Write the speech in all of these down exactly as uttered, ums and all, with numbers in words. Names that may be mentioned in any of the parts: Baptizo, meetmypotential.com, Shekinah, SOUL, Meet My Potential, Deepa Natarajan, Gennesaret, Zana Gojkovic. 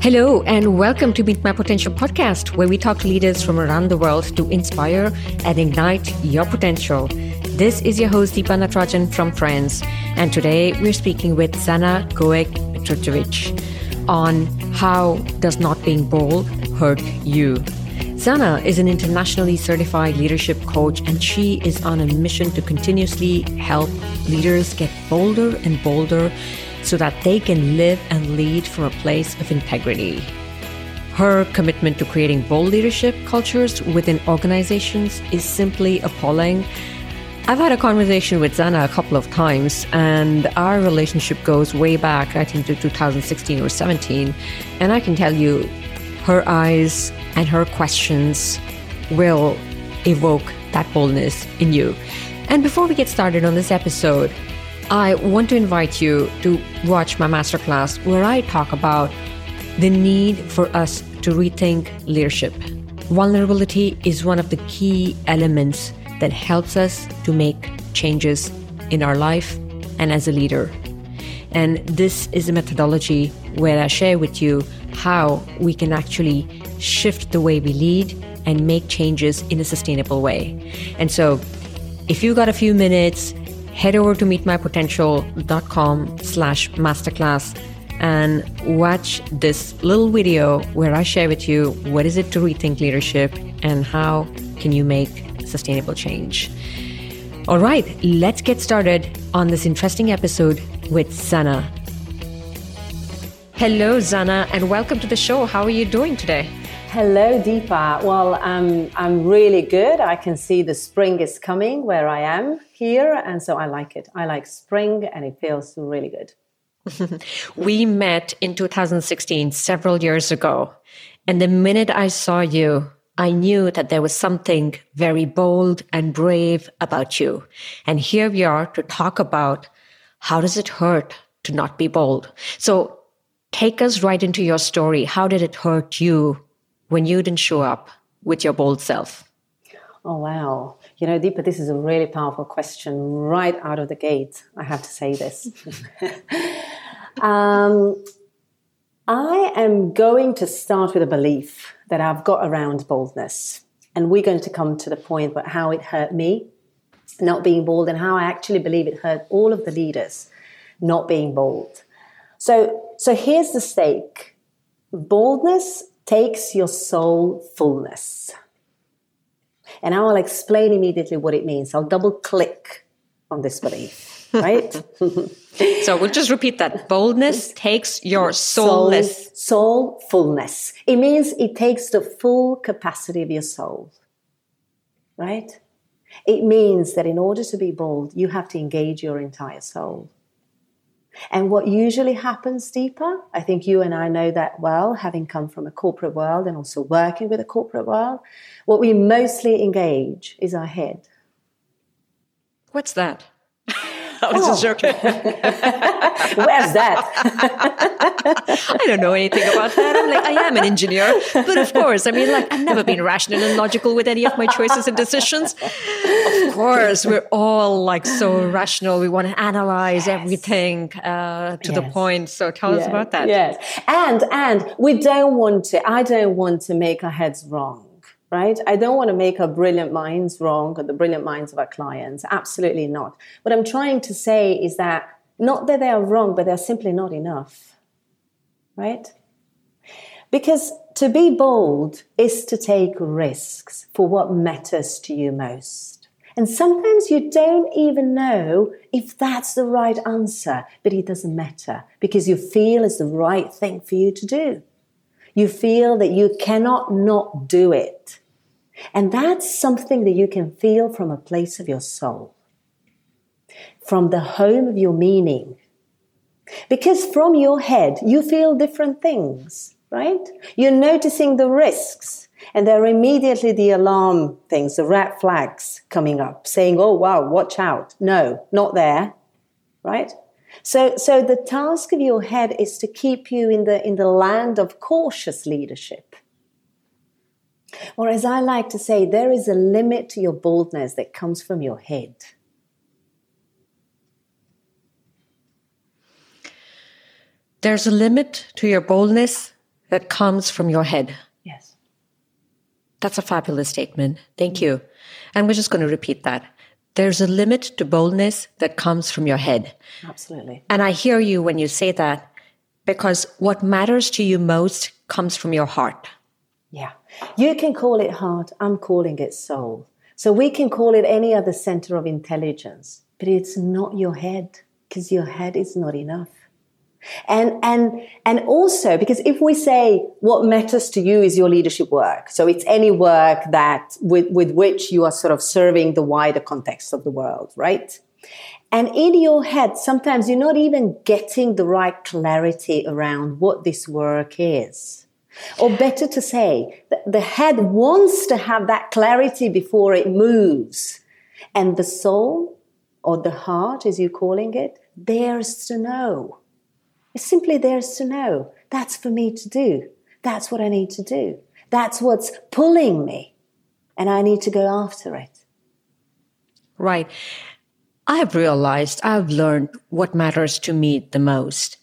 Hello, and welcome to Meet My Potential podcast, where we talk to leaders from around the world to inspire and ignite your potential. This is your host, Deepa Natarajan from France, and today we're speaking with Zana Gojkovic on how does not being bold hurt you? Zana is an internationally certified leadership coach, and she is on a mission to continuously help leaders get bolder and bolder so that they can live and lead from a place of integrity. Her commitment to creating bold leadership cultures within organizations is simply appalling. I've had a conversation with Zana a couple of times, and our relationship goes way back, I think, to two thousand sixteen or seventeen. And I can tell you, her eyes and her questions will evoke that boldness in you. And before we get started on this episode, I want to invite you to watch my masterclass where I talk about the need for us to rethink leadership. Vulnerability is one of the key elements that helps us to make changes in our life and as a leader. And this is a methodology where I share with you how we can actually shift the way we lead and make changes in a sustainable way. And so if you got a few minutes, head over to meetmypotential.com slash masterclass and watch this little video where I share with you what is it to rethink leadership and how can you make sustainable change. All right, let's get started on this interesting episode with Zana. Hello, Zana, and welcome to the show. How are you doing today? Hello, Deepa. Well, um, I'm really good. I can see the spring is coming where I am here, and so I like it. I like spring, and it feels really good. We met in two thousand sixteen, several years ago, and the minute I saw you, I knew that there was something very bold and brave about you. And here we are to talk about how does it hurt to not be bold? So take us right into your story. How did it hurt you when you didn't show up with your bold self? Oh, wow. You know, Deepa, this is a really powerful question right out of the gate. I have to say this. um, I am going to start with a belief that I've got around boldness. And we're going to come to the point about how it hurt me, not being bold, and how I actually believe it hurt all of the leaders, not being bold. So, so here's the stake. Boldness takes your soul fullness. And I will explain immediately what it means. I'll double click on this belief, right? So we'll just repeat that. Boldness takes your soulless. Soul, soul fullness. It means it takes the full capacity of your soul, right? It means that in order to be bold, you have to engage your entire soul. And what usually happens, Deepa, I think you and I know that well, having come from a corporate world and also working with a corporate world, what we mostly engage is our head. What's that? I was oh. just joking. Where's that? I don't know anything about that. I'm like, I am an engineer. But of course, I mean, like, I've never been rational and logical with any of my choices and decisions. Of course, we're all like so rational. We want to analyze yes. everything uh, to yes. the point. So tell yes. us about that. Yes. And, and we don't want to, I don't want to make our heads wrong. Right? I don't want to make our brilliant minds wrong or the brilliant minds of our clients. Absolutely not. What I'm trying to say is that not that they are wrong, but they're simply not enough. Right? Because to be bold is to take risks for what matters to you most. And sometimes you don't even know if that's the right answer, but it doesn't matter because you feel it's the right thing for you to do. You feel that you cannot not do it. And that's something that you can feel from a place of your soul, from the home of your meaning. Because from your head, you feel different things, right? You're noticing the risks, and there are immediately the alarm things, the red flags coming up, saying, oh, wow, watch out. No, not there, right? So, so the task of your head is to keep you in the in the land of cautious leadership. Or as I like to say, there is a limit to your boldness that comes from your head. There's a limit to your boldness that comes from your head. Yes. That's a fabulous statement. Thank you. And we're just going to repeat that. There's a limit to boldness that comes from your head. Absolutely. And I hear you when you say that, because what matters to you most comes from your heart. Yeah. You can call it heart. I'm calling it soul. So we can call it any other center of intelligence, but it's not your head, because your head is not enough. And and and also, because if we say what matters to you is your leadership work, so it's any work that with, with which you are sort of serving the wider context of the world, right? And in your head, sometimes you're not even getting the right clarity around what this work is. Or better to say, the head wants to have that clarity before it moves. And the soul, or the heart, as you're calling it, dares to know. It simply dares to know. That's for me to do. That's what I need to do. That's what's pulling me. And I need to go after it. Right. I've realized, I've learned what matters to me the most.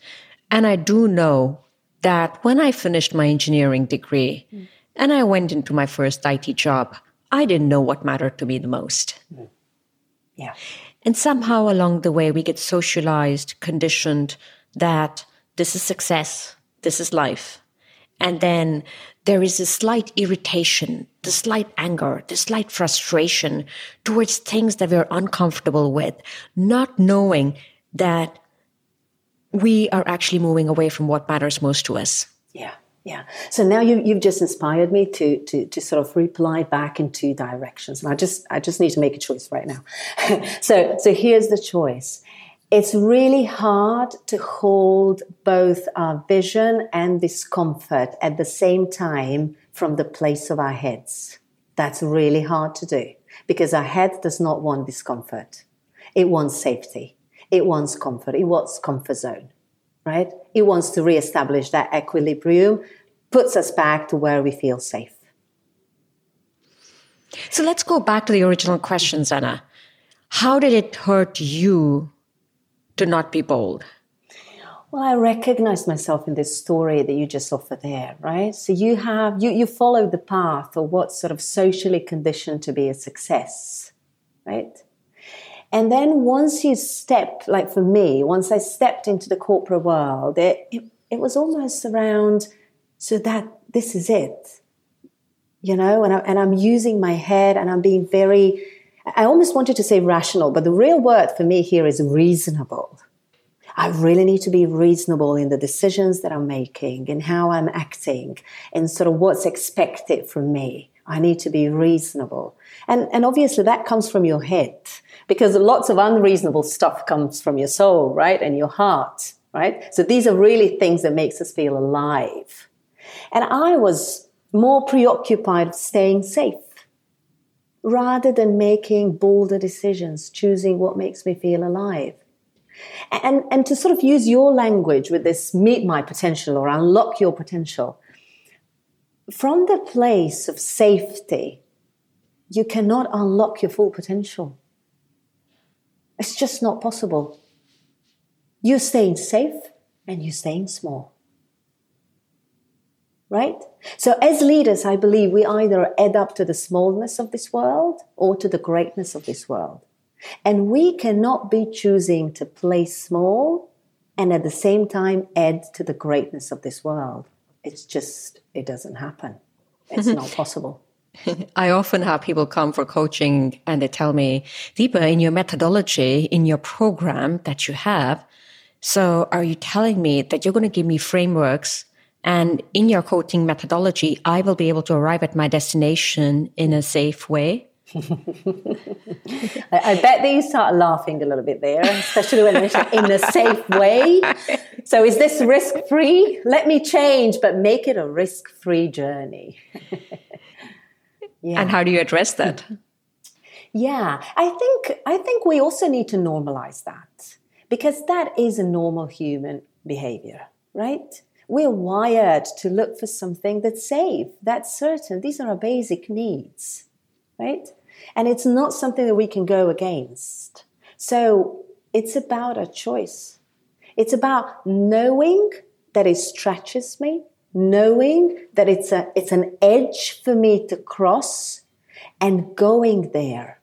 And I do know that when I finished my engineering degree mm. and I went into my first I T job, I didn't know what mattered to me the most. Mm. Yeah. And somehow along the way, we get socialized, conditioned, that this is success, this is life. And then there is a slight irritation, the slight anger, the slight frustration towards things that we're uncomfortable with, not knowing that we are actually moving away from what matters most to us. Yeah, yeah. So now you, you've just inspired me to, to to sort of reply back in two directions. And I just I just need to make a choice right now. so so here's the choice. It's really hard to hold both our vision and discomfort at the same time from the place of our heads. That's really hard to do, because our head does not want discomfort. It wants safety. It wants comfort. It wants comfort zone, right? It wants to reestablish that equilibrium, puts us back to where we feel safe. So let's go back to the original question, Zana. How did it hurt you to not be bold? Well, I recognize myself in this story that you just offered there, right? So you have, you, you follow the path of what's sort of socially conditioned to be a success, right? And then once you step, like for me, once I stepped into the corporate world, it, it, it was almost around, so that this is it, you know, and, I, and I'm using my head and I'm being very, I almost wanted to say rational, but the real word for me here is reasonable. I really need to be reasonable in the decisions that I'm making and how I'm acting and sort of what's expected from me. I need to be reasonable. And, and obviously that comes from your head, because lots of unreasonable stuff comes from your soul, right? And your heart, right? So these are really things that makes us feel alive. And I was more preoccupied with staying safe, rather than making bolder decisions, choosing what makes me feel alive. And, and to sort of use your language with this meet my potential or unlock your potential, from the place of safety, you cannot unlock your full potential. It's just not possible. You're staying safe and you're staying small. Right? So as leaders, I believe we either add up to the smallness of this world or to the greatness of this world. And we cannot be choosing to play small and at the same time add to the greatness of this world. It's just, it doesn't happen. It's not possible. I often have people come for coaching and they tell me, Deepa, in your methodology, in your program that you have, so are you telling me that you're going to give me frameworks? And in your coaching methodology, I will be able to arrive at my destination in a safe way. I, I bet that you start laughing a little bit there, especially when it's in a safe way. So is this risk-free? Let me change, but make it a risk-free journey. Yeah. And how do you address that? Yeah, I think I think we also need to normalize that, because that is a normal human behavior, right? We're wired to look for something that's safe, that's certain. These are our basic needs, right? And it's not something that we can go against. So it's about a choice. It's about knowing that it stretches me, knowing that it's a it's an edge for me to cross and going there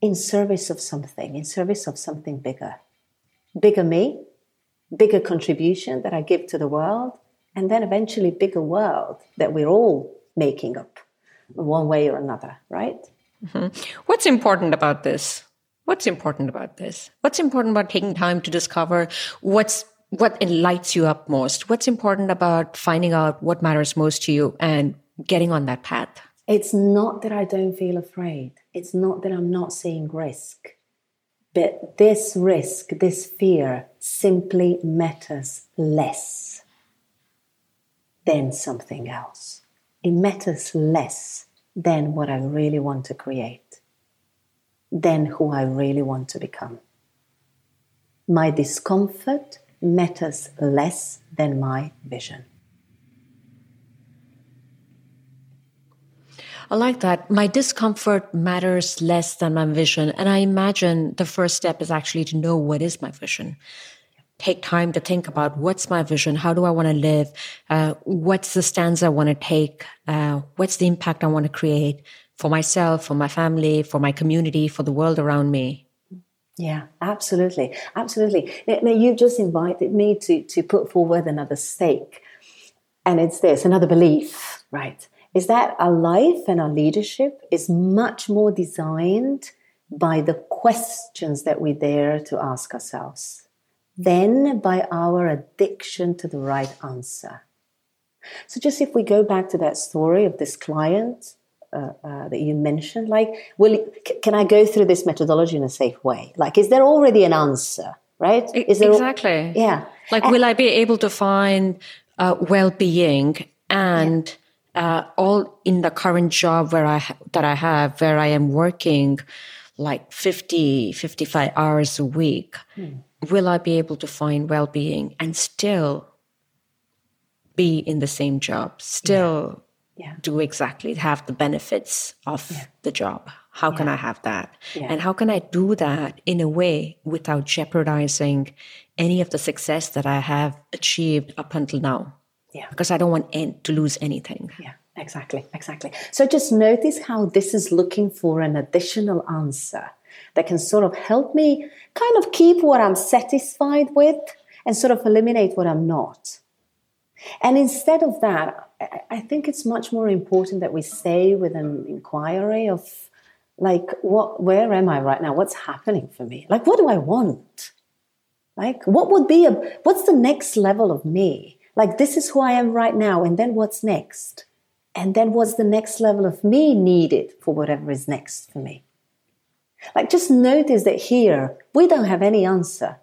in service of something, in service of something bigger. Bigger me, bigger contribution that I give to the world, and then eventually bigger world that we're all making up one way or another, right? Mm-hmm. What's important about this? What's important about this? What's important about taking time to discover what's what lights you up most? What's important about finding out what matters most to you and getting on that path? It's not that I don't feel afraid. It's not that I'm not seeing risk. But this risk, this fear simply matters less than something else. It matters less than what I really want to create, than who I really want to become. My discomfort matters less than my vision. I like that. My discomfort matters less than my vision. And I imagine the first step is actually to know what is my vision. Take time to think about what's my vision? How do I want to live? Uh, what's the stance I want to take? Uh, what's the impact I want to create for myself, for my family, for my community, for the world around me? Yeah, absolutely. Absolutely. Now, you've just invited me to, to put forward another stake. And it's this, another belief, right? Is that our life and our leadership is much more designed by the questions that we dare to ask ourselves than by our addiction to the right answer. So just if we go back to that story of this client uh, uh, that you mentioned, like, will can I go through this methodology in a safe way? Like, is there already an answer, right? Is there exactly. Al- yeah. Like, and- will I be able to find uh, well-being and... Yeah. Uh, all in the current job where I ha- that I have, where I am working like fifty, fifty-five hours a week, mm. will I be able to find well-being and still be in the same job, still yeah. Yeah. do exactly, have the benefits of yeah. the job? How yeah. can I have that? Yeah. And how can I do that in a way without jeopardizing any of the success that I have achieved up until now? Yeah. Because I don't want en- to lose anything. Yeah, exactly, exactly. So just notice how this is looking for an additional answer that can sort of help me kind of keep what I'm satisfied with and sort of eliminate what I'm not. And instead of that, I, I think it's much more important that we stay with an inquiry of like, what, where am I right now? What's happening for me? Like, what do I want? Like, what would be, a, what's the next level of me? Like, this is who I am right now, and then what's next? And then what's the next level of me needed for whatever is next for me? Like, just notice that here, we don't have any answer,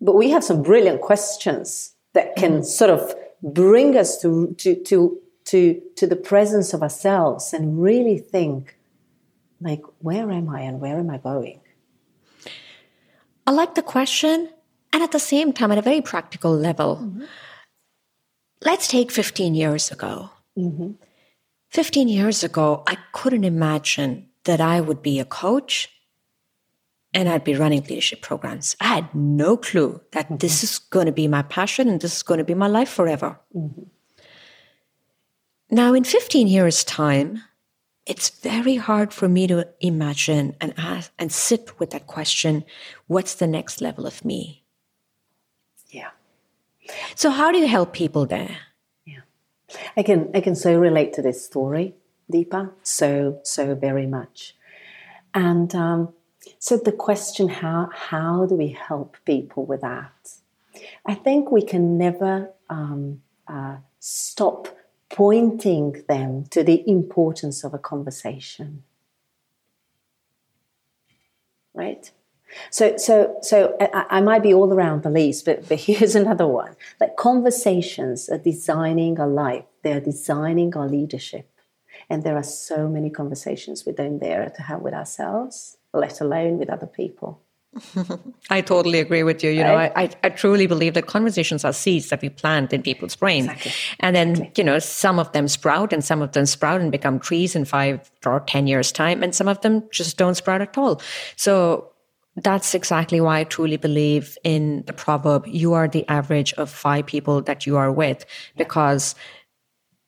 but we have some brilliant questions that can sort of bring us to, to, to, to, to the presence of ourselves and really think, like, where am I and where am I going? I like the question, and at the same time, at a very practical level, mm-hmm. Let's take fifteen years ago. Mm-hmm. fifteen years ago, I couldn't imagine that I would be a coach and I'd be running leadership programs. I had no clue that mm-hmm. this is going to be my passion and this is going to be my life forever. Mm-hmm. Now, in fifteen years' time, it's very hard for me to imagine and ask and sit with that question, what's the next level of me? Yeah. So how do you help people there? Yeah, I can I can so relate to this story, Deepa, so, so very much. And um, so the question, how, how do we help people with that? I think we can never um, uh, stop pointing them to the importance of a conversation, right? So, so, so I, I might be all around beliefs, but, but here's another one. Like, conversations are designing our life. They are designing our leadership. And there are so many conversations we don't dare to have with ourselves, let alone with other people. I totally agree with you. You know, I, I, I truly believe that conversations are seeds that we plant in people's brains. Exactly. And then, exactly. you know, some of them sprout and some of them sprout and become trees in five or ten years' time. And some of them just don't sprout at all. So... That's exactly why I truly believe in the proverb, you are the average of five people that you are with, because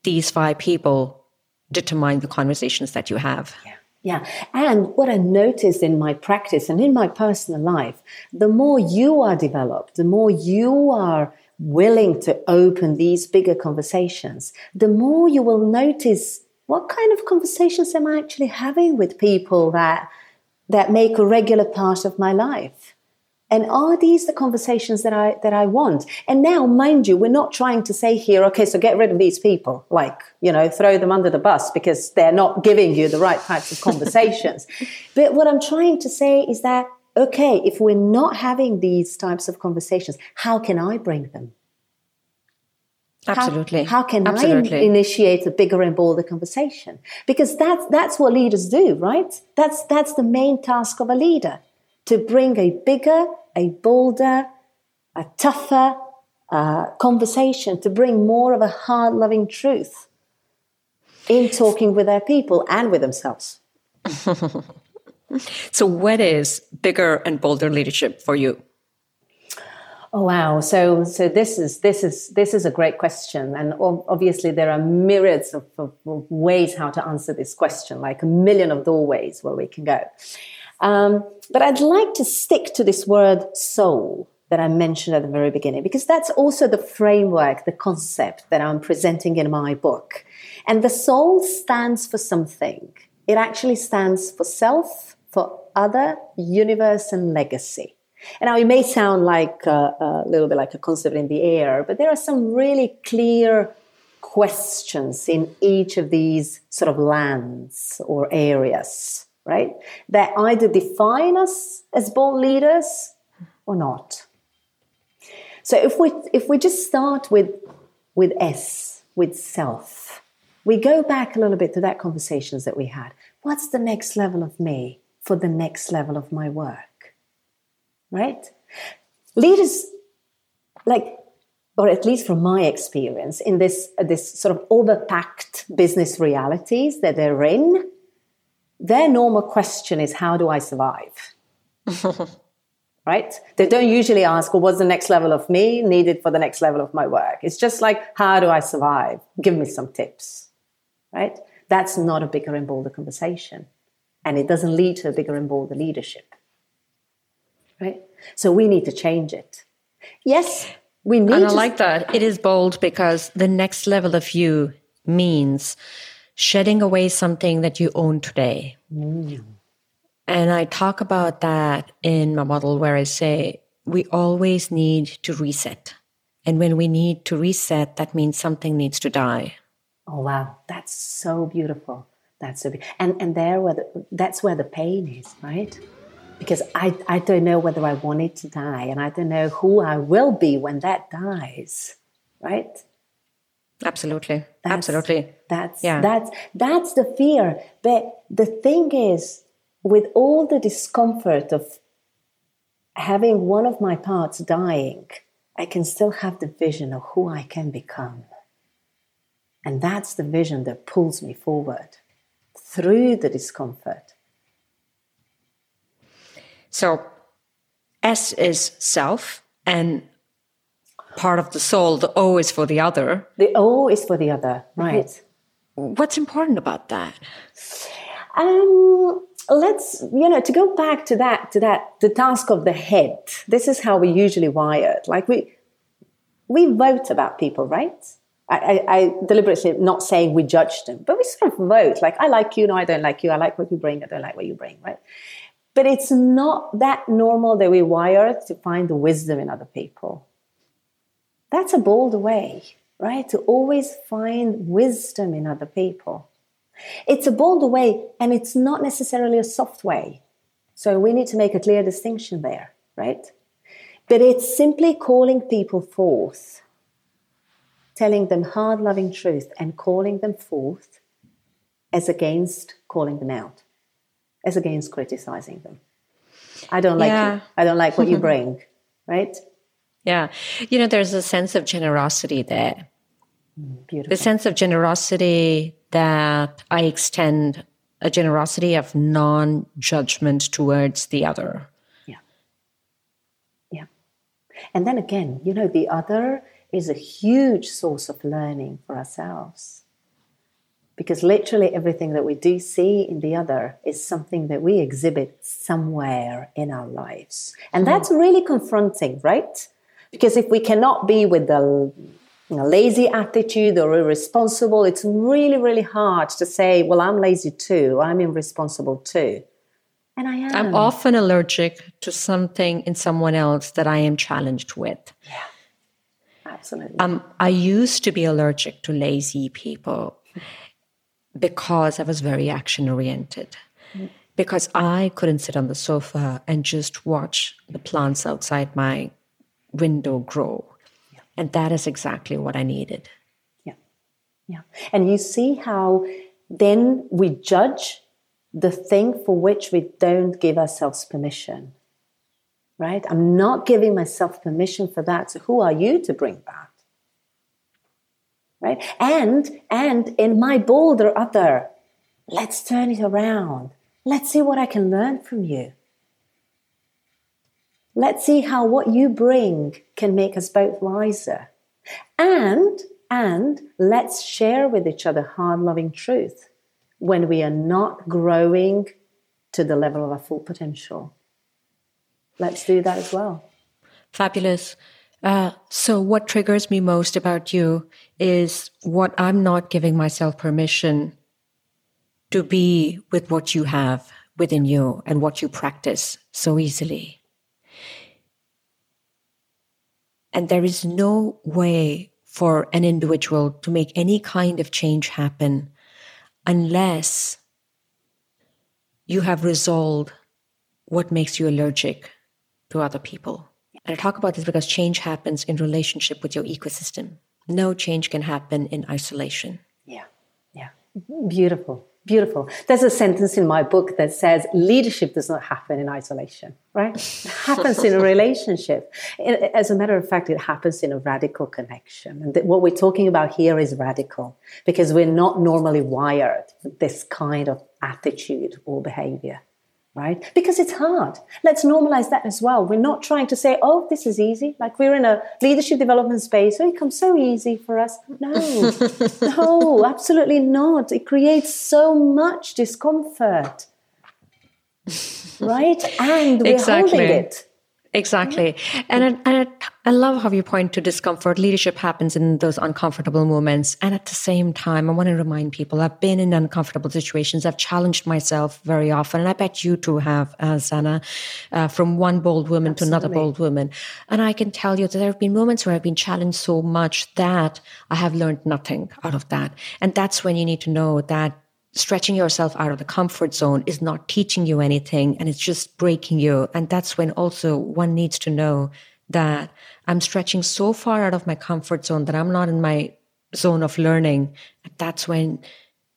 these five people determine the conversations that you have. Yeah. Yeah. And what I noticed in my practice and in my personal life, the more you are developed, the more you are willing to open these bigger conversations, the more you will notice what kind of conversations am I actually having with people that that make a regular part of my life. And are these the conversations that I that I want? And now, mind you, we're not trying to say here, okay, so get rid of these people, like, you know, throw them under the bus because they're not giving you the right types of conversations. But what I'm trying to say is that, okay, if we're not having these types of conversations, how can I bring them? Absolutely. How, how can Absolutely. I in- initiate a bigger and bolder conversation? Because that's that's what leaders do, right? That's that's the main task of a leader, to bring a bigger, a bolder, a tougher uh, conversation, to bring more of a hard, loving truth in talking with their people and with themselves. So what is bigger and bolder leadership for you? Oh, wow. So so this is this is this is a great question. And obviously there are myriads of, of, of ways how to answer this question, like a million of doorways where we can go. Um, but I'd like to stick to this word soul that I mentioned at the very beginning, because that's also the framework, the concept that I'm presenting in my book. And the soul stands for something. It actually stands for self, for other, universe, and legacy. And now it may sound like a, a little bit like a concept in the air, but there are some really clear questions in each of these sort of lands or areas, right? That either define us as bold leaders or not. So if we if we just start with with S, with self, we go back a little bit to that conversations that we had. What's the next level of me for the next level of my work? Right? Leaders, like, or at least from my experience, in this, this sort of overpacked business realities that they're in, their normal question is, how do I survive? Right? They don't usually ask, well, what's the next level of me needed for the next level of my work? It's just like, how do I survive? Give me some tips. Right? That's not a bigger and bolder conversation. And it doesn't lead to a bigger and bolder leadership. Right? So we need to change it. Yes, we need and I to... like that. It is bold because the next level of you means shedding away something that you own today. Mm. And I talk about that in my model where I say we always need to reset. And when we need to reset, that means something needs to die. Oh, wow. That's so beautiful. That's so be- and, and there where the, that's where the pain is, right? Because I, I don't know whether I want it to die, and I don't know who I will be when that dies, right? Absolutely, that's, absolutely. That's, yeah. that's, that's the fear. But the thing is, with all the discomfort of having one of my parts dying, I can still have the vision of who I can become. And that's the vision that pulls me forward through the discomfort. So S is self, and part of the soul, the O is for the other. The O is for the other, right. What's important about that? Um, let's, you know, to go back to that, to that, the task of the head, this is how we're usually wired. Like we we vote about people, right? I, I, I deliberately not saying we judge them, but we sort of vote. Like, I like you, no, I don't like you. I like what you bring, I don't like what you bring, right? But it's not that normal that we wire to find the wisdom in other people. That's a bold way, right? To always find wisdom in other people. It's a bold way, and it's not necessarily a soft way. So we need to make a clear distinction there, right? But it's simply calling people forth, telling them hard, loving truth, and calling them forth as against calling them out. As against criticizing them. I don't like yeah. you. I don't like what you bring, right? Yeah. You know, there's a sense of generosity there. Mm, beautiful. The sense of generosity that I extend, a generosity of non-judgment towards the other. Yeah. Yeah. And then again, you know, the other is a huge source of learning for ourselves. because literally everything that we do see in the other is something that we exhibit somewhere in our lives. And that's really confronting, right? Because if we cannot be with the you know, lazy attitude or irresponsible, it's really, really hard to say, well, I'm lazy too, I'm irresponsible too. And I am. I'm often allergic to something in someone else that I am challenged with. Yeah, absolutely. Um, I used to be allergic to lazy people because I was very action-oriented. Mm-hmm. Because I couldn't sit on the sofa and just watch the plants outside my window grow. Yeah. And that is exactly what I needed. Yeah, yeah. And you see how then we judge the thing for which we don't give ourselves permission, right? I'm not giving myself permission for that. So who are you to bring that, right? And and in my bolder other, let's turn it around. Let's see what I can learn from you. Let's see how what you bring can make us both wiser. And, and let's share with each other hard-loving truth when we are not growing to the level of our full potential. Let's do that as well. Fabulous. Uh, so what triggers me most about you is what I'm not giving myself permission to be with what you have within you and what you practice so easily. And there is no way for an individual to make any kind of change happen unless you have resolved what makes you allergic to other people. And I talk about this because change happens in relationship with your ecosystem. No change can happen in isolation. Yeah, yeah. Beautiful, beautiful. There's a sentence in my book that says leadership does not happen in isolation, right? It happens in a relationship. As a matter of fact, it happens in a radical connection. And what we're talking about here is radical because we're not normally wired for this kind of attitude or behavior, right? Because it's hard. Let's normalize that as well. We're not trying to say, oh, this is easy. Like we're in a leadership development space. Oh, it comes so easy for us. No, no, absolutely not. It creates so much discomfort, right? And we're exactly. holding it. Exactly. Yeah. And, I, and I, I love how you point to discomfort. Leadership happens in those uncomfortable moments. And at the same time, I want to remind people, I've been in uncomfortable situations. I've challenged myself very often. And I bet you too have, uh, Zana, uh, from one bold woman Absolutely. to another bold woman. And I can tell you that there have been moments where I've been challenged so much that I have learned nothing out of that. And that's when you need to know that stretching yourself out of the comfort zone is not teaching you anything and it's just breaking you. And that's when also one needs to know that I'm stretching so far out of my comfort zone that I'm not in my zone of learning. That's when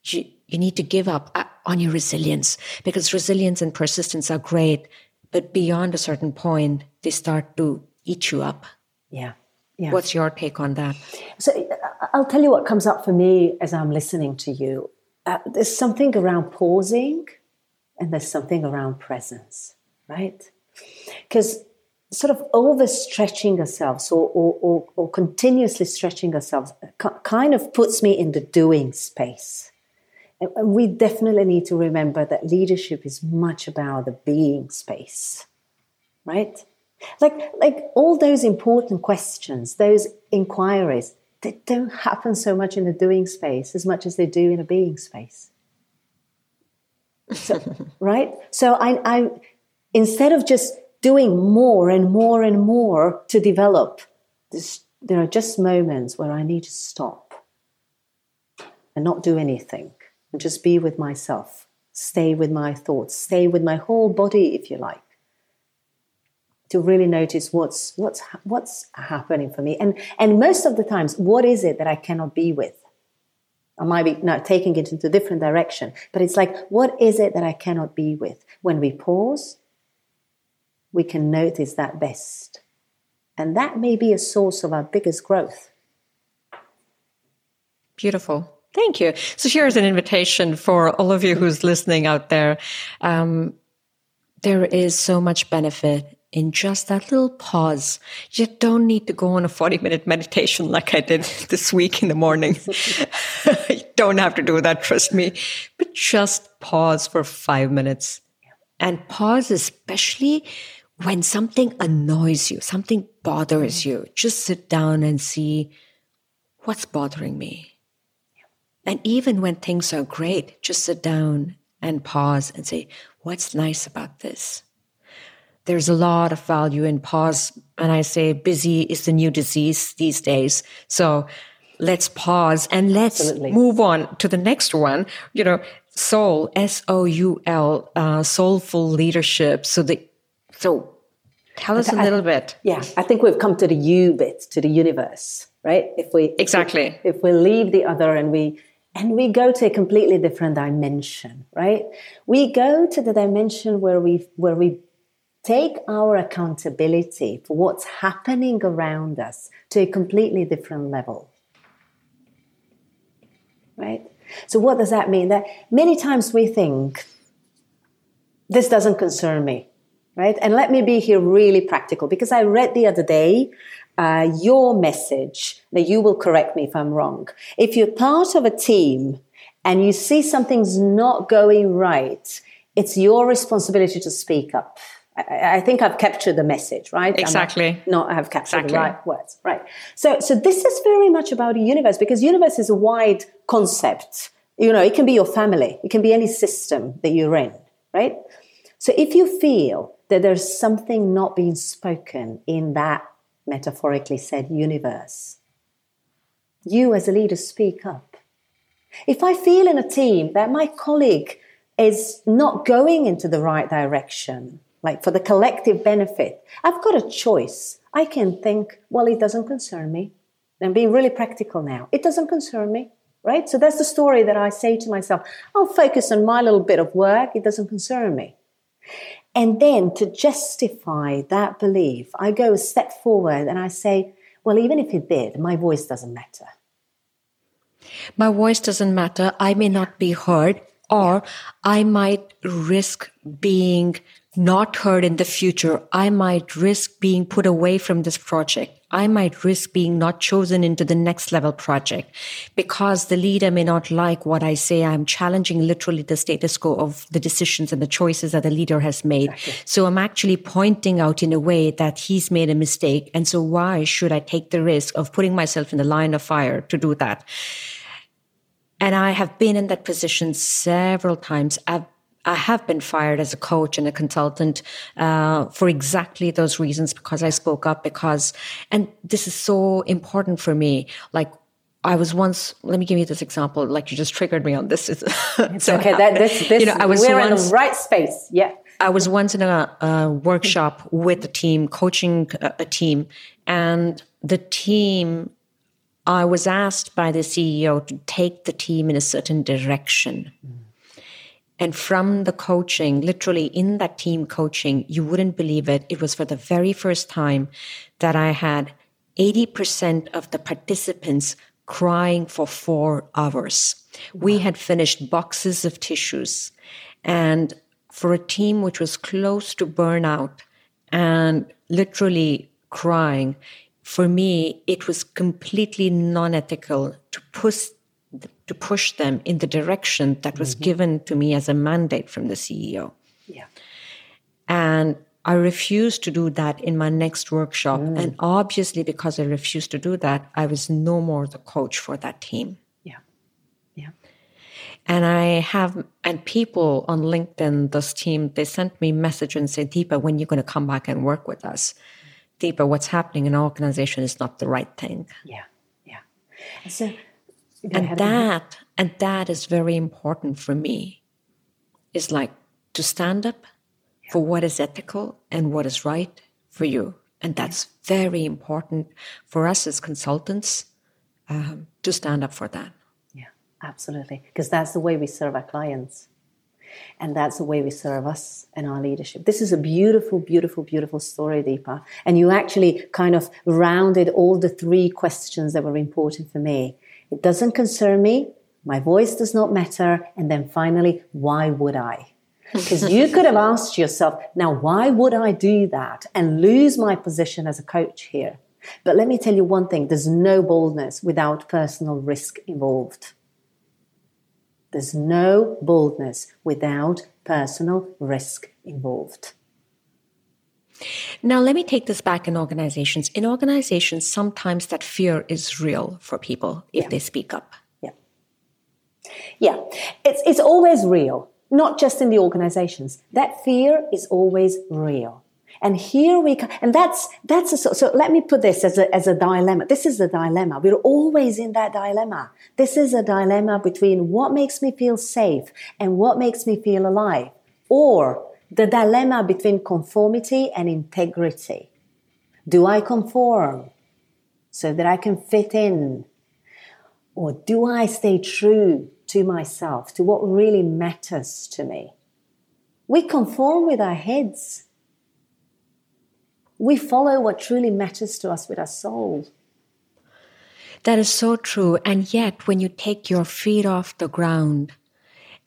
you, you need to give up on your resilience, because resilience and persistence are great, but beyond a certain point, they start to eat you up. Yeah. Yeah. What's your take on that? So I'll tell you what comes up for me as I'm listening to you. Uh, there's something around pausing and there's something around presence, right? Because sort of overstretching ourselves or, or, or, or continuously stretching ourselves kind of puts me in the doing space. And we definitely need to remember that leadership is much about the being space, right? Like, like all those important questions, those inquiries, they don't happen so much in the doing space as much as they do in a being space. So, right? So I, I, instead of just doing more and more and more to develop, this, there are just moments where I need to stop and not do anything and just be with myself, stay with my thoughts, stay with my whole body, if you like, to really notice what's what's what's happening for me. And and most of the times, what is it that I cannot be with? I might be now taking it into a different direction, but it's like, what is it that I cannot be with? When we pause, we can notice that best. And that may be a source of our biggest growth. Beautiful. Thank you. So here's an invitation for all of you who's listening out there. Um, there is so much benefit in just that little pause. You don't need to go on a forty-minute meditation like I did this week in the morning. don't have to do that, trust me. But just pause for five minutes. And pause, especially when something annoys you, something bothers you. Just sit down and see what's bothering me. And even when things are great, just sit down and pause and say, what's nice about this? There's a lot of value in pause. And I say busy is the new disease these days. So let's pause and let's Absolutely. move on to the next one. You know, soul, S O U L, uh, soulful leadership. So the so tell us th- a little th- bit. Yeah, I think we've come to the U bit, to the universe, right? If we exactly if, if we leave the other and we and we go to a completely different dimension, right? We go to the dimension where we where we. take our accountability for what's happening around us to a completely different level, right? So what does that mean? That many times we think, this doesn't concern me, right? And let me be here really practical, because I read the other day uh, your message, that you will correct me if I'm wrong. If you're part of a team and you see something's not going right, it's your responsibility to speak up. I think I've captured the message, right? Exactly. No, I have captured exactly. the right words, right? So, so this is very much about the universe, because universe is a wide concept. You know, it can be your family, it can be any system that you're in, right? So, if you feel that there's something not being spoken in that metaphorically said universe, you as a leader speak up. If I feel in a team that my colleague is not going into the right direction, like for the collective benefit, I've got a choice. I can think, well, it doesn't concern me. I'm being really practical now. It doesn't concern me, right? So that's the story that I say to myself. I'll focus on my little bit of work. It doesn't concern me. And then to justify that belief, I go a step forward and I say, well, even if it did, my voice doesn't matter. My voice doesn't matter. I may not be heard, or I might risk being not heard in the future. I might risk being put away from this project. I might risk being not chosen into the next level project because the leader may not like what I say. I'm challenging literally the status quo of the decisions and the choices that the leader has made. Exactly. So I'm actually pointing out in a way that he's made a mistake. And so why should I take the risk of putting myself in the line of fire to do that? And I have been in that position several times. I've I have been fired as a coach and a consultant uh, for exactly those reasons, because I spoke up, because, and this is so important for me. Like I was once, let me give you this example. Like you just triggered me on this. It's so okay. That, this, this, you know, I was we're once, in the right space. Yeah. I was once in a, a workshop with a team, coaching a, a team, and the team, I was asked by the C E O to take the team in a certain direction. Mm. And from the coaching, literally in that team coaching, you wouldn't believe it. It was for the very first time that I had eighty percent of the participants crying for four hours. Wow. We had finished boxes of tissues. And for a team which was close to burnout and literally crying, for me, it was completely non-ethical to push to push them in the direction that was mm-hmm. given to me as a mandate from the C E O. Yeah. And I refused to do that in my next workshop. Mm. And obviously, because I refused to do that, I was no more the coach for that team. Yeah. Yeah. And I have, and people on LinkedIn, this team, they sent me a message and said, Deepa, when are you going to come back and work with us? Deepa, what's happening in our organization is not the right thing. Yeah. Yeah. And so... And that, and that is very important for me, is like to stand up yeah. for what is ethical and what is right for you. And that's yeah. very important for us as consultants um, to stand up for that. Yeah, absolutely. Because that's the way we serve our clients. And that's the way we serve us and our leadership. This is a beautiful, beautiful, beautiful story, Deepa. And you actually kind of rounded all the three questions that were important for me. It doesn't concern me, my voice does not matter, and then finally, why would I? Because you could have asked yourself, now why would I do that and lose my position as a coach here? But let me tell you one thing, there's no boldness without personal risk involved. There's no boldness without personal risk involved. Now, let me take this back in organizations. In organizations, sometimes that fear is real for people if yeah. they speak up. Yeah. Yeah. It's, it's always real, not just in the organizations. That fear is always real. And here we come, and that's, that's a, so, so let me put this as a, as a dilemma. This is a dilemma. We're always in that dilemma. This is a dilemma between what makes me feel safe and what makes me feel alive, or the dilemma between conformity and integrity. Do I conform so that I can fit in? Or do I stay true to myself, to what really matters to me? We conform with our heads. We follow what truly matters to us with our soul. That is so true. And yet, when you take your feet off the ground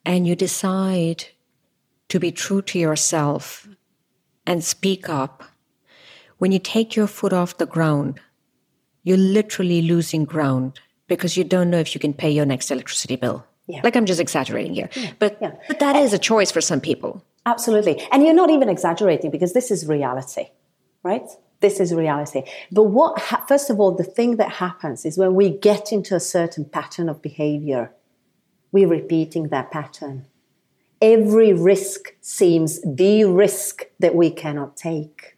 and you decide to be true to yourself and speak up, when you take your foot off the ground, you're literally losing ground because you don't know if you can pay your next electricity bill. Yeah. Like, I'm just exaggerating here. Yeah. But, yeah. but that is a choice for some people. Absolutely. And you're not even exaggerating, because this is reality. Right? This is reality. But what, ha- first of all, the thing that happens is when we get into a certain pattern of behavior, we're repeating that pattern. Every risk seems the risk that we cannot take.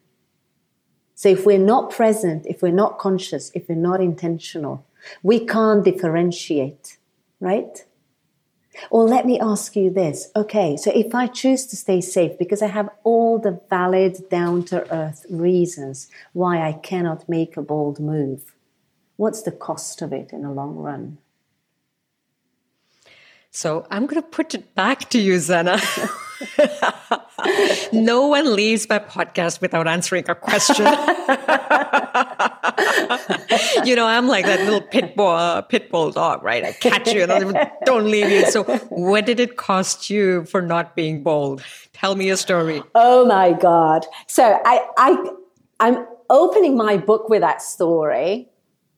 So if we're not present, if we're not conscious, if we're not intentional, we can't differentiate, right? Or let me ask you this. Okay, so if I choose to stay safe because I have all the valid down-to-earth reasons why I cannot make a bold move, what's the cost of it in the long run? So I'm going to put it back to you, Zana. No one leaves my podcast without answering a question. You know, I'm like that little pit bull, uh, pit bull dog, right? I catch you and I don't leave you. So what did it cost you for not being bold? Tell me a story. Oh, my God. So I, I, I'm opening my book with that story.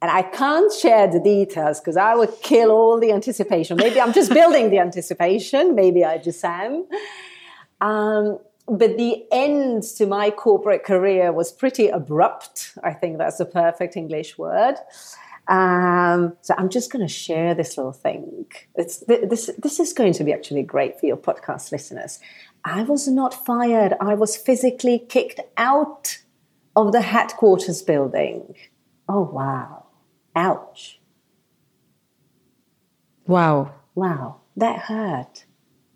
And I can't share the details because I would kill all the anticipation. Maybe I'm just building the anticipation. Maybe I just am. Um, but the end to my corporate career was pretty abrupt. I think that's the perfect English word. Um, so I'm just going to share this little thing. It's, this, this is going to be actually great for your podcast listeners. I was not fired. I was physically kicked out of the headquarters building. Oh, wow. Ouch. Wow. Wow. That hurt.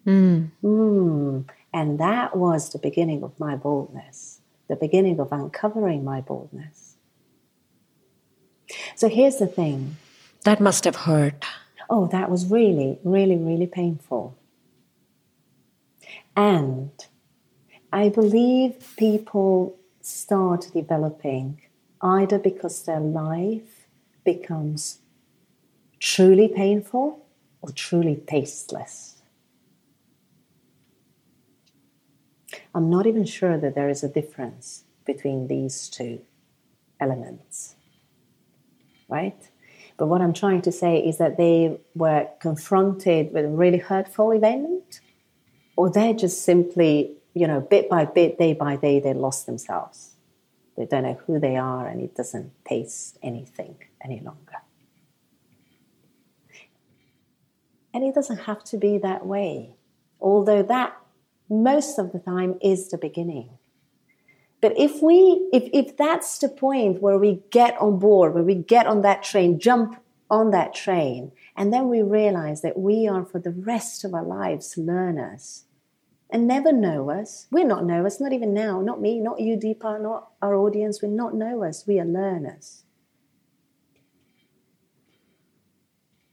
Mm. Mm. And that was the beginning of my boldness, the beginning of uncovering my boldness. So here's the thing. That must have hurt. Oh, that was really, really, really painful. And I believe people start developing, either because their life becomes truly painful or truly tasteless. I'm not even sure that there is a difference between these two elements, right? But what I'm trying to say is that they were confronted with a really hurtful event, or they're just simply, you know, bit by bit, day by day, they lost themselves. They don't know who they are, and it doesn't taste anything any longer. And it doesn't have to be that way, although that, most of the time, is the beginning. But if we, if, if that's the point where we get on board, where we get on that train, jump on that train, and then we realize that we are for the rest of our lives learners, and never knowers. We're not knowers, not even now, not me, not you, Deepa, not our audience. We're not knowers, we are learners.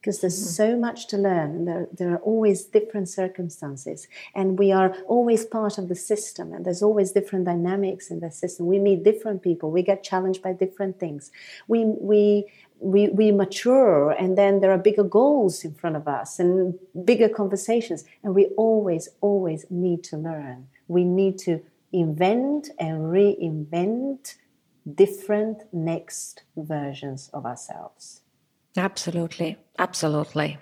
Because there's mm-hmm. so much to learn, and there, there are always different circumstances, and we are always part of the system, and there's always different dynamics in the system. We meet different people, we get challenged by different things. We, we, we, we mature, and then there are bigger goals in front of us and bigger conversations, and we always, always need to learn. We need to invent and reinvent different next versions of ourselves. Absolutely, absolutely.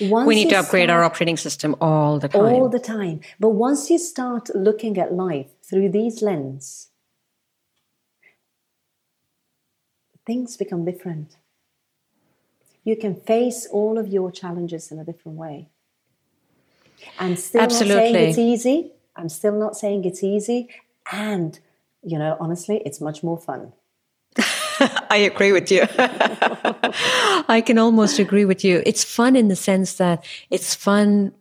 Once we need to upgrade start, our operating system all the time. All the time. But once you start looking at life through these lenses, things become different. You can face all of your challenges in a different way. I'm still Absolutely. not saying it's easy. I'm still not saying it's easy. And, you know, honestly, it's much more fun. I agree with you. I can almost agree with you. It's fun in the sense that it's fun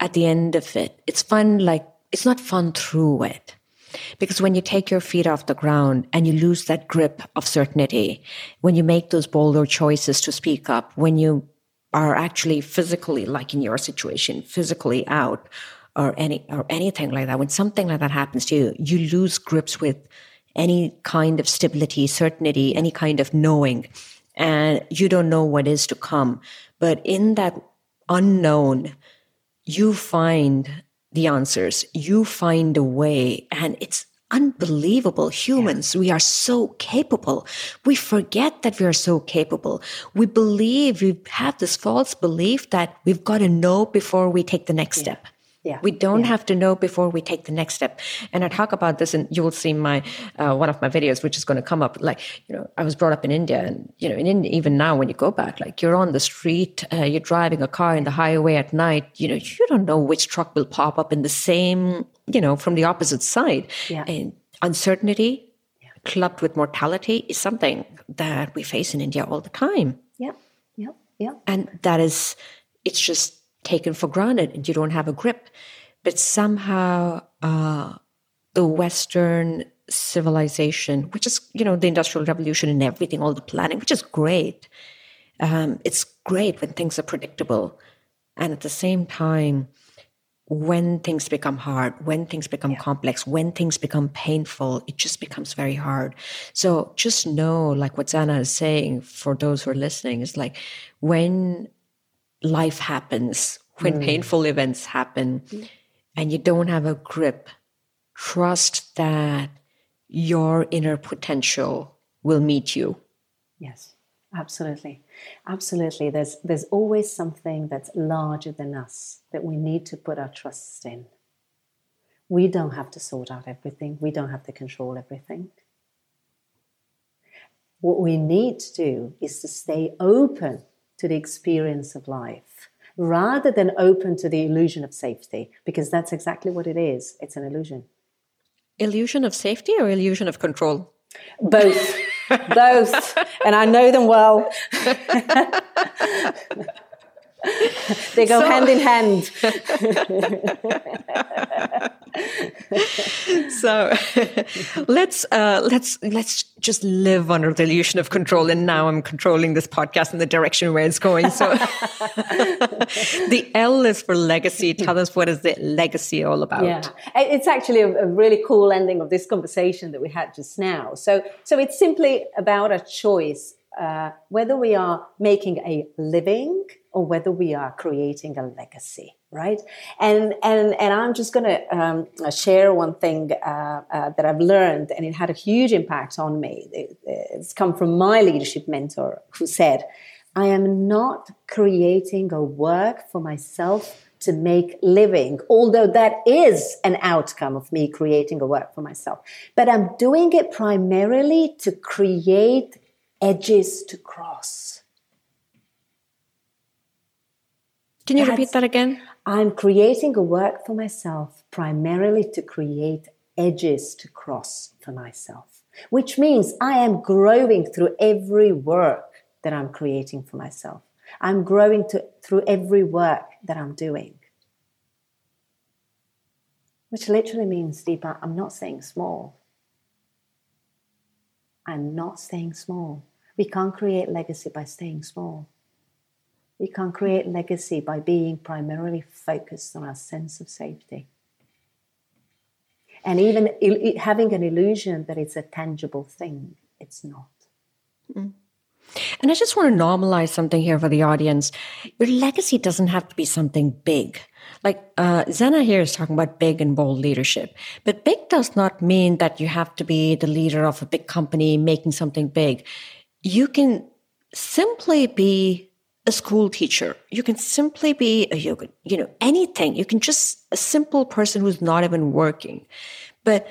at the end of it. It's fun, like, it's not fun through it. Because when you take your feet off the ground and you lose that grip of certainty, when you make those bolder choices to speak up, when you are actually physically, like in your situation, physically out or any or anything like that, when something like that happens to you, you lose grips with any kind of stability, certainty, any kind of knowing, and you don't know what is to come. But in that unknown, you find the answers, you find a way, and it's unbelievable. Humans, yeah. we are so capable. We forget that we are so capable. We believe, we have this false belief that we've got to know before we take the next yeah. step. Yeah. We don't yeah. have to know before we take the next step. And I talk about this, and you will see my uh, one of my videos, which is going to come up. Like, you know, I was brought up in India, and you know, in India, even now when you go back, like you're on the street, uh, you're driving a car in the highway at night. You know, you don't know which truck will pop up in the same, you know, from the opposite side. Yeah. And uncertainty, yeah. clubbed with mortality, is something that we face in India all the time. Yeah, yeah, yeah. And that is, it's just taken for granted, and you don't have a grip. But somehow uh, the Western civilization, which is, you know, the Industrial Revolution and everything, all the planning, which is great. Um, it's great when things are predictable. And at the same time, when things become hard, when things become yeah. complex, when things become painful, it just becomes very hard. So just know, like what Zana is saying, for those who are listening, is like when life happens, when mm. painful events happen, mm. and you don't have a grip, trust that your inner potential will meet you. Yes, absolutely. Absolutely. There's there's always something that's larger than us that we need to put our trust in. We don't have to sort out everything. We don't have to control everything. What we need to do is to stay open to the experience of life, rather than open to the illusion of safety, because that's exactly what it is. It's an illusion. Illusion of safety or illusion of control? Both. Both. And I know them well. They go so, hand in hand. So let's uh, let's let's just live under the illusion of control. And now I'm controlling this podcast in the direction where it's going. So the L is for legacy. Tell us, what is the legacy all about? Yeah, it's actually a, a really cool ending of this conversation that we had just now. So so it's simply about a choice, uh, whether we are making a living or whether we are creating a legacy, right? And and and I'm just going to um, share one thing uh, uh, that I've learned, and it had a huge impact on me. It, it's come from my leadership mentor, who said, I am not creating a work for myself to make living, although that is an outcome of me creating a work for myself. But I'm doing it primarily to create edges to cross. Can you That's, repeat that again? I'm creating a work for myself primarily to create edges to cross for myself, which means I am growing through every work that I'm creating for myself. I'm growing to, through every work that I'm doing. Which literally means, Deepa, I'm not staying small. I'm not staying small. We can't create legacy by staying small. We can't create legacy by being primarily focused on our sense of safety. And even il- having an illusion that it's a tangible thing, it's not. Mm. And I just want to normalize something here for the audience. Your legacy doesn't have to be something big. Like uh, Zana here is talking about big and bold leadership. But big does not mean that you have to be the leader of a big company making something big. You can simply be a school teacher. You can simply be a yoga, you know, anything. You can just a simple person who's not even working. But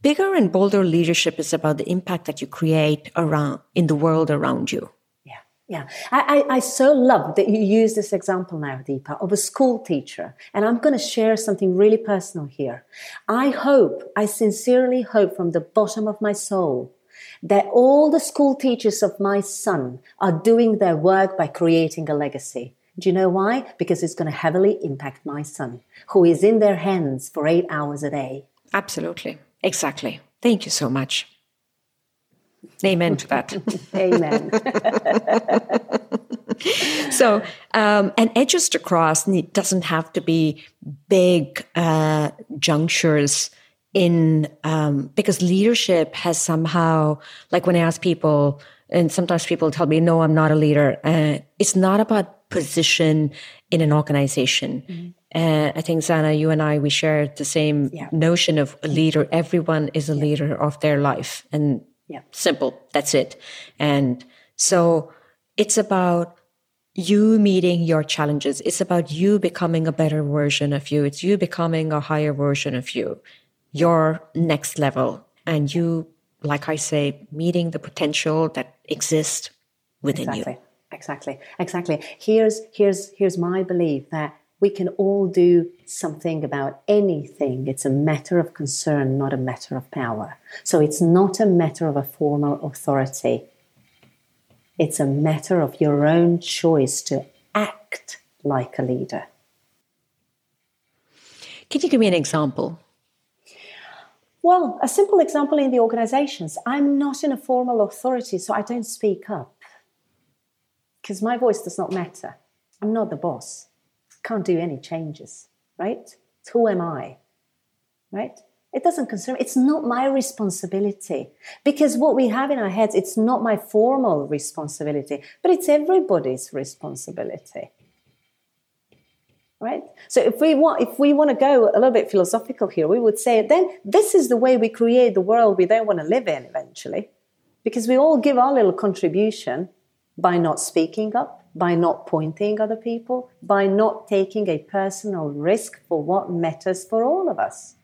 bigger and bolder leadership is about the impact that you create around in the world around you. Yeah, yeah. I, I, I so love that you use this example now, Deepa, of a school teacher. And I'm going to share something really personal here. I hope, I sincerely hope from the bottom of my soul that all the school teachers of my son are doing their work by creating a legacy. Do you know why? Because it's going to heavily impact my son, who is in their hands for eight hours a day. Absolutely. Exactly. Thank you so much. Amen to that. Amen. So, um, and edges to cross doesn't have to be big uh, junctures in, um, because leadership has somehow, like when I ask people, and sometimes people tell me, no, I'm not a leader. Uh, it's not about position in an organization. Mm-hmm. Uh, I think, Zana, you and I, we share the same yeah. notion of a leader. Everyone is a yeah. leader of their life, and yeah. simple, that's it. And so it's about you meeting your challenges. It's about you becoming a better version of you. It's you becoming a higher version of you, your next level. And you, like I say, meeting the potential that exists within exactly. you. Exactly, exactly. Here's, here's, here's my belief that we can all do something about anything. It's a matter of concern, not a matter of power. So it's not a matter of a formal authority. It's a matter of your own choice to act like a leader. Can you give me an example? Well, a simple example in the organizations. I'm not in a formal authority, so I don't speak up because my voice does not matter. I'm not the boss. Can't do any changes, right? Who am I, right? It doesn't concern me. It's not my responsibility, because what we have in our heads, it's not my formal responsibility, but it's everybody's responsibility, right? So if we want, if we want to go a little bit philosophical here, we would say then this is the way we create the world we don't want to live in eventually, because we all give our little contribution by not speaking up, by not pointing other people, by not taking a personal risk for what matters for all of us.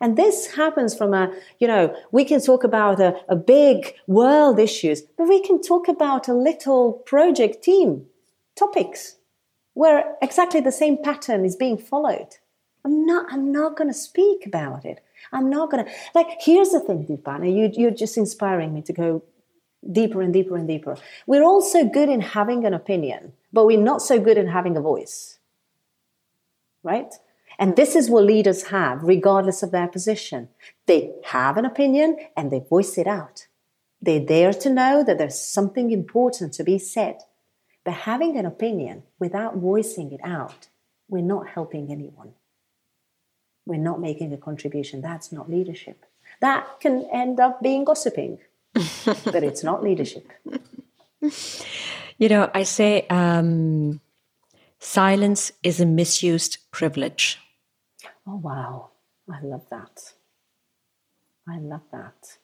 And this happens from a, you know, we can talk about a, a big world issues, but we can talk about a little project team topics where exactly the same pattern is being followed. I'm not, I'm not going to speak about it. I'm not going to, like, here's the thing, Deepa, you, you're just inspiring me to go deeper and deeper and deeper. We're all so good in having an opinion, but we're not so good in having a voice, right? And this is what leaders have, regardless of their position. They have an opinion and they voice it out. They dare to know that there's something important to be said. But having an opinion without voicing it out, we're not helping anyone. We're not making a contribution. That's not leadership. That can end up being gossiping. But it's not leadership. You know, I say um, silence is a misused privilege. Oh, wow. I love that. I love that.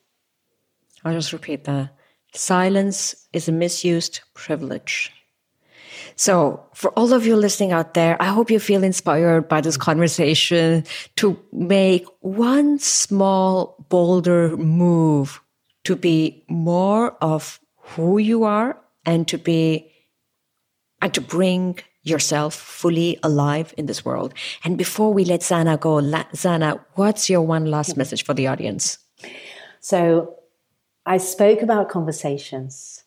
I'll just repeat that. Silence is a misused privilege. So for all of you listening out there, I hope you feel inspired by this conversation to make one small, bolder move to be more of who you are and to be, and to bring yourself fully alive in this world. And before we let Zana go, la- Zana, what's your one last message for the audience? So I spoke about conversations.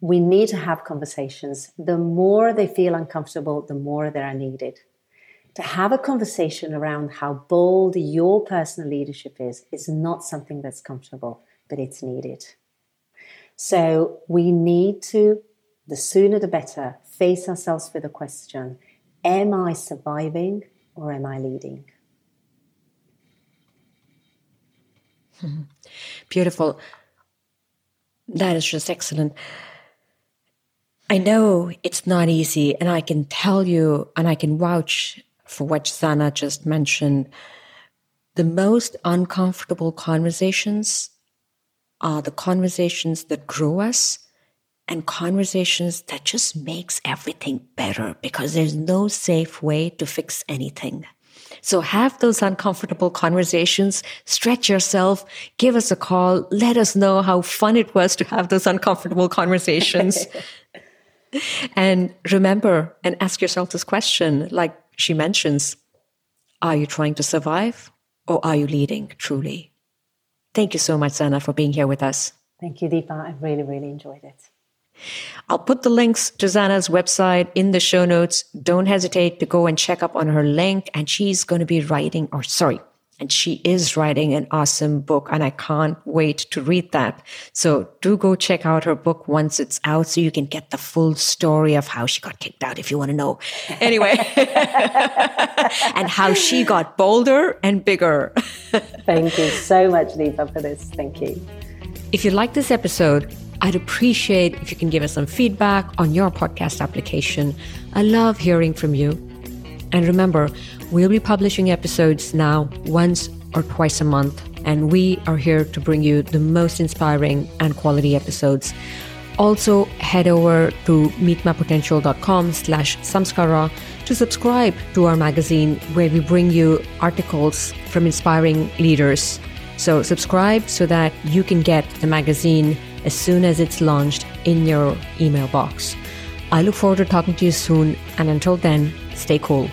We need to have conversations. The more they feel uncomfortable, the more they are needed. To have a conversation around how bold your personal leadership is, is not something that's comfortable, but it's needed. So we need to, the sooner the better, face ourselves with the question, am I surviving or am I leading? Beautiful. That is just excellent. I know it's not easy, and I can tell you, and I can vouch for what Zana just mentioned, the most uncomfortable conversations are the conversations that grow us and conversations that just makes everything better, because there's no safe way to fix anything. So have those uncomfortable conversations, stretch yourself, give us a call, let us know how fun it was to have those uncomfortable conversations. And remember and ask yourself this question, like she mentions, are you trying to survive or are you leading truly? Thank you so much, Zana, for being here with us. Thank you, Deepa. I really, really enjoyed it. I'll put the links to Zana's website in the show notes. Don't hesitate to go and check up on her link. And she's going to be writing, or sorry, and she is writing an awesome book, and I can't wait to read that. So do go check out her book once it's out so you can get the full story of how she got kicked out if you want to know. Anyway, and how she got bolder and bigger. Thank you so much, Deepa, for this. Thank you. If you like this episode, I'd appreciate if you can give us some feedback on your podcast application. I love hearing from you. And remember, we'll be publishing episodes now once or twice a month, and we are here to bring you the most inspiring and quality episodes. Also, head over to meetmypotential.com slash samskara to subscribe to our magazine, where we bring you articles from inspiring leaders. So subscribe so that you can get the magazine as soon as it's launched in your email box. I look forward to talking to you soon, and until then, stay cool.